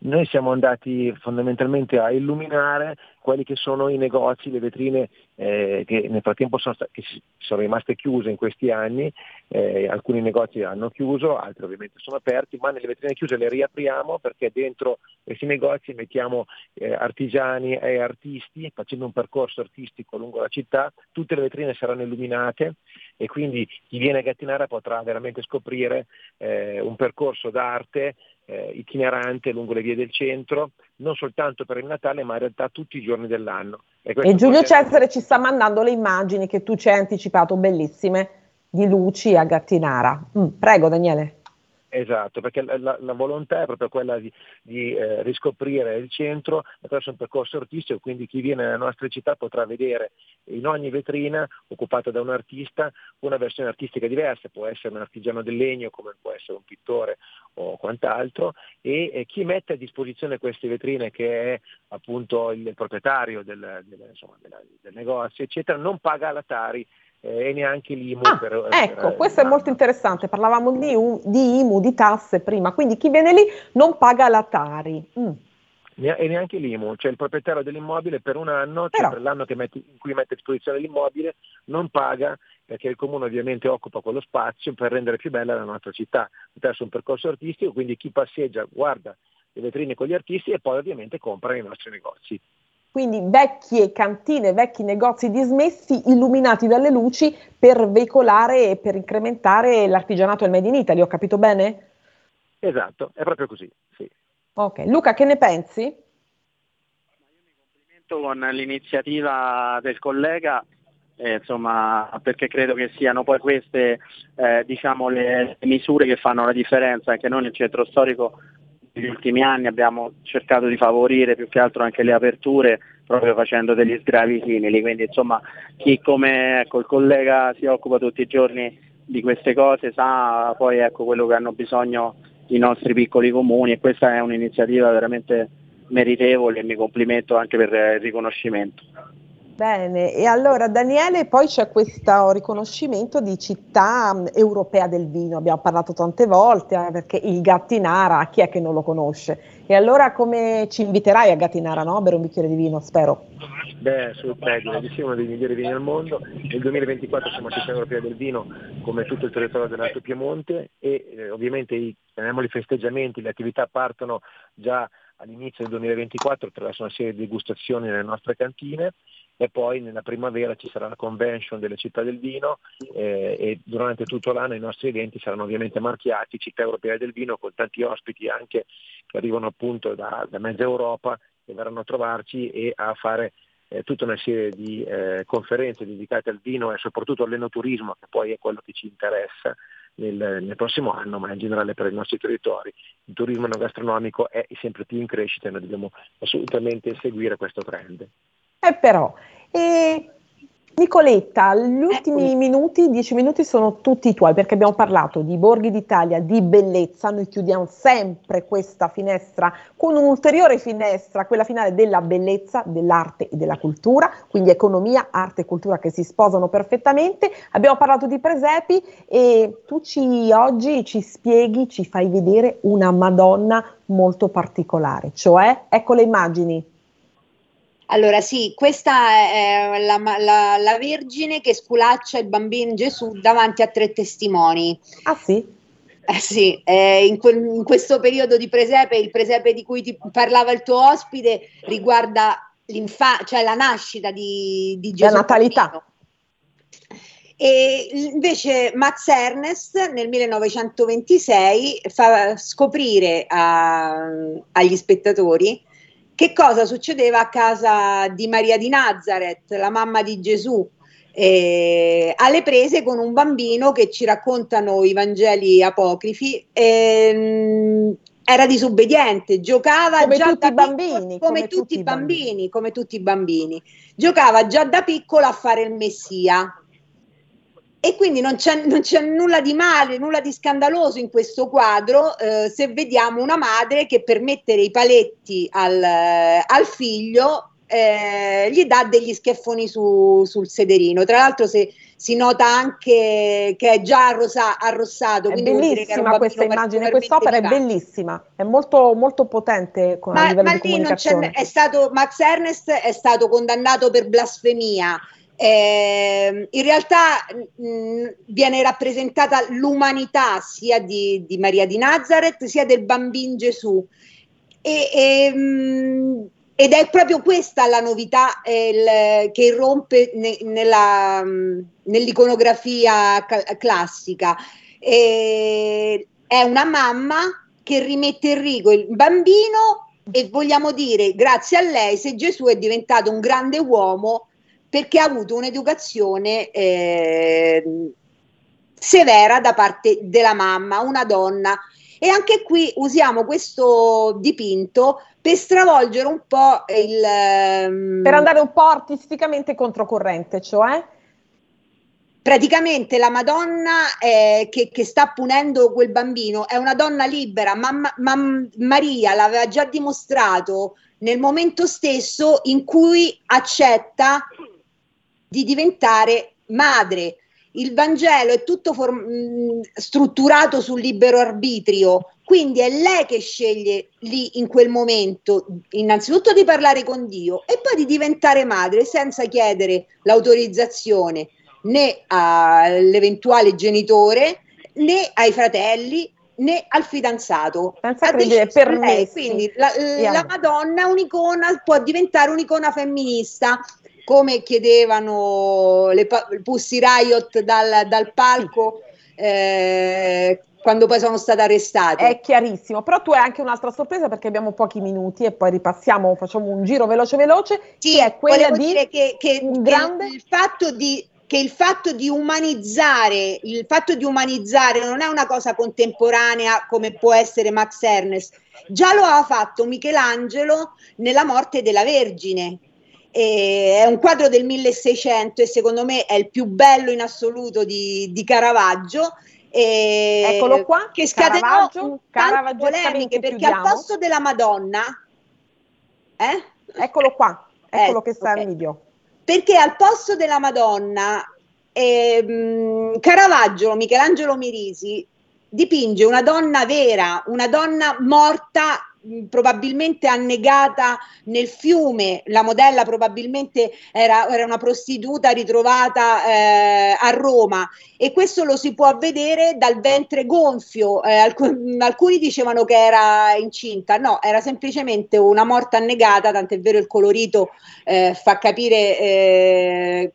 Noi siamo andati fondamentalmente a illuminare quelli che sono i negozi, le vetrine eh, che nel frattempo sono, sta- che sono rimaste chiuse in questi anni, eh, alcuni negozi hanno chiuso, altri ovviamente sono aperti, ma nelle vetrine chiuse le riapriamo perché dentro questi negozi mettiamo eh, artigiani e artisti, facendo un percorso artistico lungo la città, tutte le vetrine saranno illuminate e quindi chi viene a Gattinara potrà veramente scoprire eh, un percorso d'arte Eh, itinerante lungo le vie del centro, non soltanto per il Natale ma in realtà tutti i giorni dell'anno. E, e Giulio Cesare è... ci sta mandando le immagini che tu ci hai anticipato, bellissime, di luci a Gattinara. Mm, prego Daniele. Esatto, perché la, la volontà è proprio quella di, di eh, riscoprire il centro attraverso un percorso artistico, quindi chi viene nelle nostre città potrà vedere in ogni vetrina occupata da un artista una versione artistica diversa, può essere un artigiano del legno come può essere un pittore o quant'altro, e eh, chi mette a disposizione queste vetrine, che è appunto il proprietario del, del, insomma, del, del negozio eccetera, non paga la Tari e neanche l'I M U. Ah, per, ecco, per, questo eh, è molto interessante, parlavamo di, um, di I M U, di tasse prima, quindi chi viene lì non paga la Tari. Mm. E neanche l'I M U, cioè il proprietario dell'immobile per un anno, cioè per l'anno che mette, in cui mette a disposizione l'immobile, non paga, perché il comune ovviamente occupa quello spazio per rendere più bella la nostra città attraverso un percorso artistico, quindi chi passeggia guarda le vetrine con gli artisti e poi ovviamente compra nei nostri negozi. Quindi vecchie cantine, vecchi negozi dismessi, illuminati dalle luci per veicolare e per incrementare l'artigianato e il Made in Italy, ho capito bene? Esatto, è proprio così, sì. Ok, Luca, che ne pensi? Io mi complimento con l'iniziativa del collega, eh, insomma, perché credo che siano poi queste eh, diciamo le misure che fanno la differenza, anche noi nel centro storico negli ultimi anni abbiamo cercato di favorire più che altro anche le aperture proprio facendo degli sgravi simili, quindi insomma chi come ecco, il collega si occupa tutti i giorni di queste cose sa poi ecco quello che hanno bisogno i nostri piccoli comuni, e questa è un'iniziativa veramente meritevole e mi complimento anche per il riconoscimento. Bene, e allora Daniele, poi c'è questo riconoscimento di città europea del vino, abbiamo parlato tante volte eh, perché il Gattinara, chi è che non lo conosce? E allora come ci inviterai a Gattinara, no? A bere un bicchiere di vino, spero. Beh, assolutamente, siamo uno dei migliori vini al mondo, nel duemilaventiquattro siamo città europea del vino come tutto il territorio dell'Alto Piemonte e eh, ovviamente i, i festeggiamenti, le attività partono già all'inizio del duemilaventiquattro attraverso una serie di degustazioni nelle nostre cantine. E poi nella primavera ci sarà la convention delle città del vino eh, e durante tutto l'anno i nostri eventi saranno ovviamente marchiati città europea del vino con tanti ospiti anche che arrivano appunto da, da mezza Europa e verranno a trovarci e a fare eh, tutta una serie di eh, conferenze dedicate al vino e soprattutto all'enoturismo, che poi è quello che ci interessa nel, nel prossimo anno, ma in generale per i nostri territori. Il turismo enogastronomico è sempre più in crescita e noi dobbiamo assolutamente seguire questo trend. Eh però, e Nicoletta, gli ultimi minuti, dieci minuti sono tutti tuoi, perché abbiamo parlato di borghi d'Italia, di bellezza, noi chiudiamo sempre questa finestra con un'ulteriore finestra, quella finale della bellezza, dell'arte e della cultura, quindi economia, arte e cultura che si sposano perfettamente, abbiamo parlato di presepi e tu ci oggi ci spieghi, ci fai vedere una Madonna molto particolare, cioè ecco le immagini. Allora sì, questa è la, la, la Vergine che sculaccia il bambino Gesù davanti a tre testimoni. Ah sì? Eh sì, eh, in, quel, in questo periodo di presepe, il presepe di cui ti parlava il tuo ospite riguarda l'infa- cioè la nascita di, di Gesù. La natalità. Bambino. E invece Max Ernst nel millenovecentoventisei fa scoprire a, agli spettatori che cosa succedeva a casa di Maria di Nazareth, la mamma di Gesù, eh, alle prese con un bambino che ci raccontano i Vangeli apocrifi, ehm, era disobbediente, giocava come già tutti da i bambini, piccolo, come, come tutti, tutti i bambini, bambini, come tutti i bambini, giocava già da piccolo a fare il Messia. E quindi non c'è, non c'è nulla di male, nulla di scandaloso in questo quadro eh, se vediamo una madre che per mettere i paletti al, al figlio eh, gli dà degli schiaffoni su, sul sederino. Tra l'altro se, si nota anche che è già arrosa, arrossato. È bellissima questa immagine, quest'opera è bellissima, è molto, molto potente con, ma, a livello ma di comunicazione. Non c'è, è stato, Max Ernst è stato condannato per blasfemia. Eh, in realtà mh, viene rappresentata l'umanità sia di, di Maria di Nazareth sia del bambino Gesù e, e, mh, ed è proprio questa la novità eh, il, che irrompe ne, nella, mh, nell'iconografia ca- classica e, è una mamma che rimette in rigo il bambino e vogliamo dire grazie a lei se Gesù è diventato un grande uomo perché ha avuto un'educazione eh, severa da parte della mamma, una donna. E anche qui usiamo questo dipinto per stravolgere un po' il... Per andare un po' artisticamente controcorrente, cioè? Praticamente la Madonna eh, che, che sta punendo quel bambino è una donna libera, ma, ma Maria l'aveva già dimostrato nel momento stesso in cui accetta di diventare madre. Il Vangelo è tutto form- strutturato sul libero arbitrio, quindi è lei che sceglie lì in quel momento innanzitutto di parlare con Dio e poi di diventare madre senza chiedere l'autorizzazione né all'eventuale genitore né ai fratelli né al fidanzato. Senza credere, per lei, quindi la, yeah. la Madonna un'icona, può diventare un'icona femminista, come chiedevano le Pussy Riot dal, dal palco eh, quando poi sono state arrestate. È chiarissimo, però tu hai anche un'altra sorpresa perché abbiamo pochi minuti e poi ripassiamo, facciamo un giro veloce veloce. Sì, che è quella di dire che, che, grande... che il fatto di che il fatto di umanizzare, il fatto di umanizzare non è una cosa contemporanea come può essere Max Ernst. Già lo ha fatto Michelangelo nella Morte della Vergine. Eh, è un quadro del milleseicento e secondo me è il più bello in assoluto di, di Caravaggio, eh, eccolo qua, che scatenò tante polemiche perché chiudiamo. Al posto della Madonna eh? eccolo qua eccolo eh, che sta okay. in video, perché al posto della Madonna eh, mh, Caravaggio, Michelangelo Merisi dipinge una donna vera, una donna morta, probabilmente annegata nel fiume. La modella probabilmente era, era una prostituta ritrovata eh, a Roma, e questo lo si può vedere dal ventre gonfio. Eh, alc- alcuni dicevano che era incinta, no, era semplicemente una morta annegata, tant'è vero il colorito eh, fa capire eh,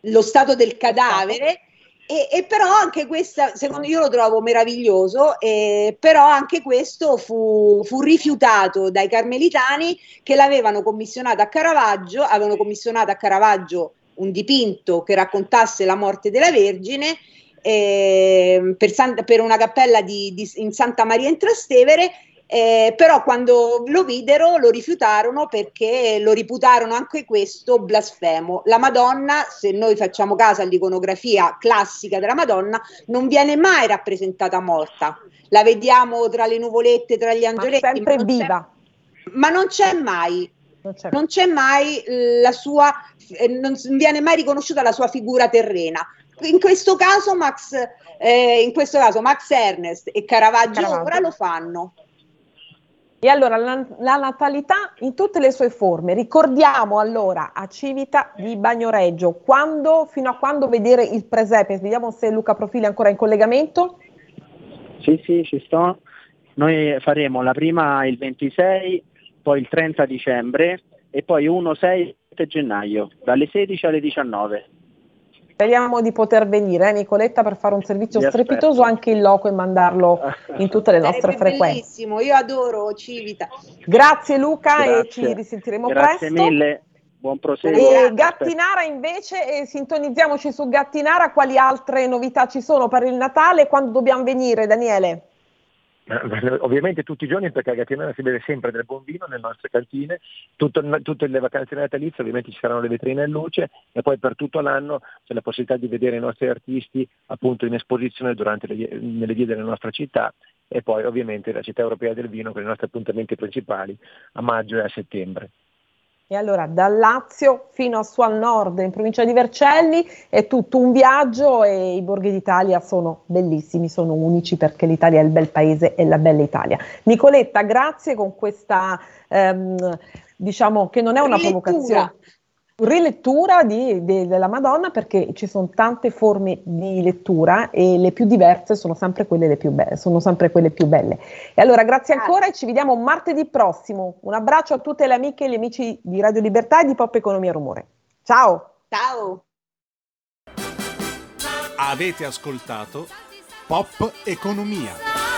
lo stato del cadavere. E, e però anche questa, secondo io lo trovo meraviglioso, eh, però anche questo fu, fu rifiutato dai carmelitani che l'avevano commissionato a Caravaggio, avevano commissionato a Caravaggio un dipinto che raccontasse la morte della Vergine eh, per, San, per una cappella di, di, in Santa Maria in Trastevere, eh, però quando lo videro lo rifiutarono perché lo riputarono anche questo blasfemo. La Madonna, se noi facciamo caso all'iconografia classica della Madonna, non viene mai rappresentata morta, la vediamo tra le nuvolette, tra gli angioletti, ma sempre ma viva, ma non c'è mai non c'è, non c'è mai la sua, non viene mai riconosciuta la sua figura terrena. In questo caso Max eh, in questo caso Max Ernst e Caravaggio, Caravaggio. ora lo fanno. E allora la, la natalità in tutte le sue forme. Ricordiamo allora a Civita di Bagnoregio, quando, fino a quando vedere il presepe? Vediamo se Luca Profili è ancora in collegamento. Sì, sì, ci sto. Noi faremo la prima il ventisei, poi il trenta dicembre e poi uno sei sette gennaio, dalle sedici alle diciannove. Speriamo di poter venire, eh, Nicoletta, per fare un servizio strepitoso anche in loco e mandarlo in tutte le nostre Sarebbe frequenze. Bellissimo, io adoro Civita. Grazie Luca, grazie. E ci risentiremo grazie presto. Grazie mille, buon proseguo. E Gattinara invece, eh, sintonizziamoci su Gattinara, quali altre novità ci sono per il Natale? Quando dobbiamo venire, Daniele? Ovviamente tutti i giorni, perché a Gattinara si beve sempre del buon vino nelle nostre cantine, tutto, tutte le vacanze natalizie ovviamente ci saranno le vetrine a luce e poi per tutto l'anno c'è la possibilità di vedere i nostri artisti appunto in esposizione durante le, nelle vie della nostra città e poi ovviamente la città europea del vino con i nostri appuntamenti principali a maggio e a settembre. E allora dal Lazio fino a su al nord in provincia di Vercelli è tutto un viaggio e i borghi d'Italia sono bellissimi, sono unici perché l'Italia è il bel paese e la bella Italia. Nicoletta, grazie con questa, ehm, diciamo che non è una rilettura. provocazione, rilettura di, de, della Madonna, perché ci sono tante forme di lettura e le più diverse sono sempre quelle, le più be- sono sempre quelle più belle. E allora grazie ancora e ci vediamo martedì prossimo. Un abbraccio a tutte le amiche e gli amici di Radio Libertà e di Pop-economia Rumore. Ciao! Ciao! Avete ascoltato Pop-economia.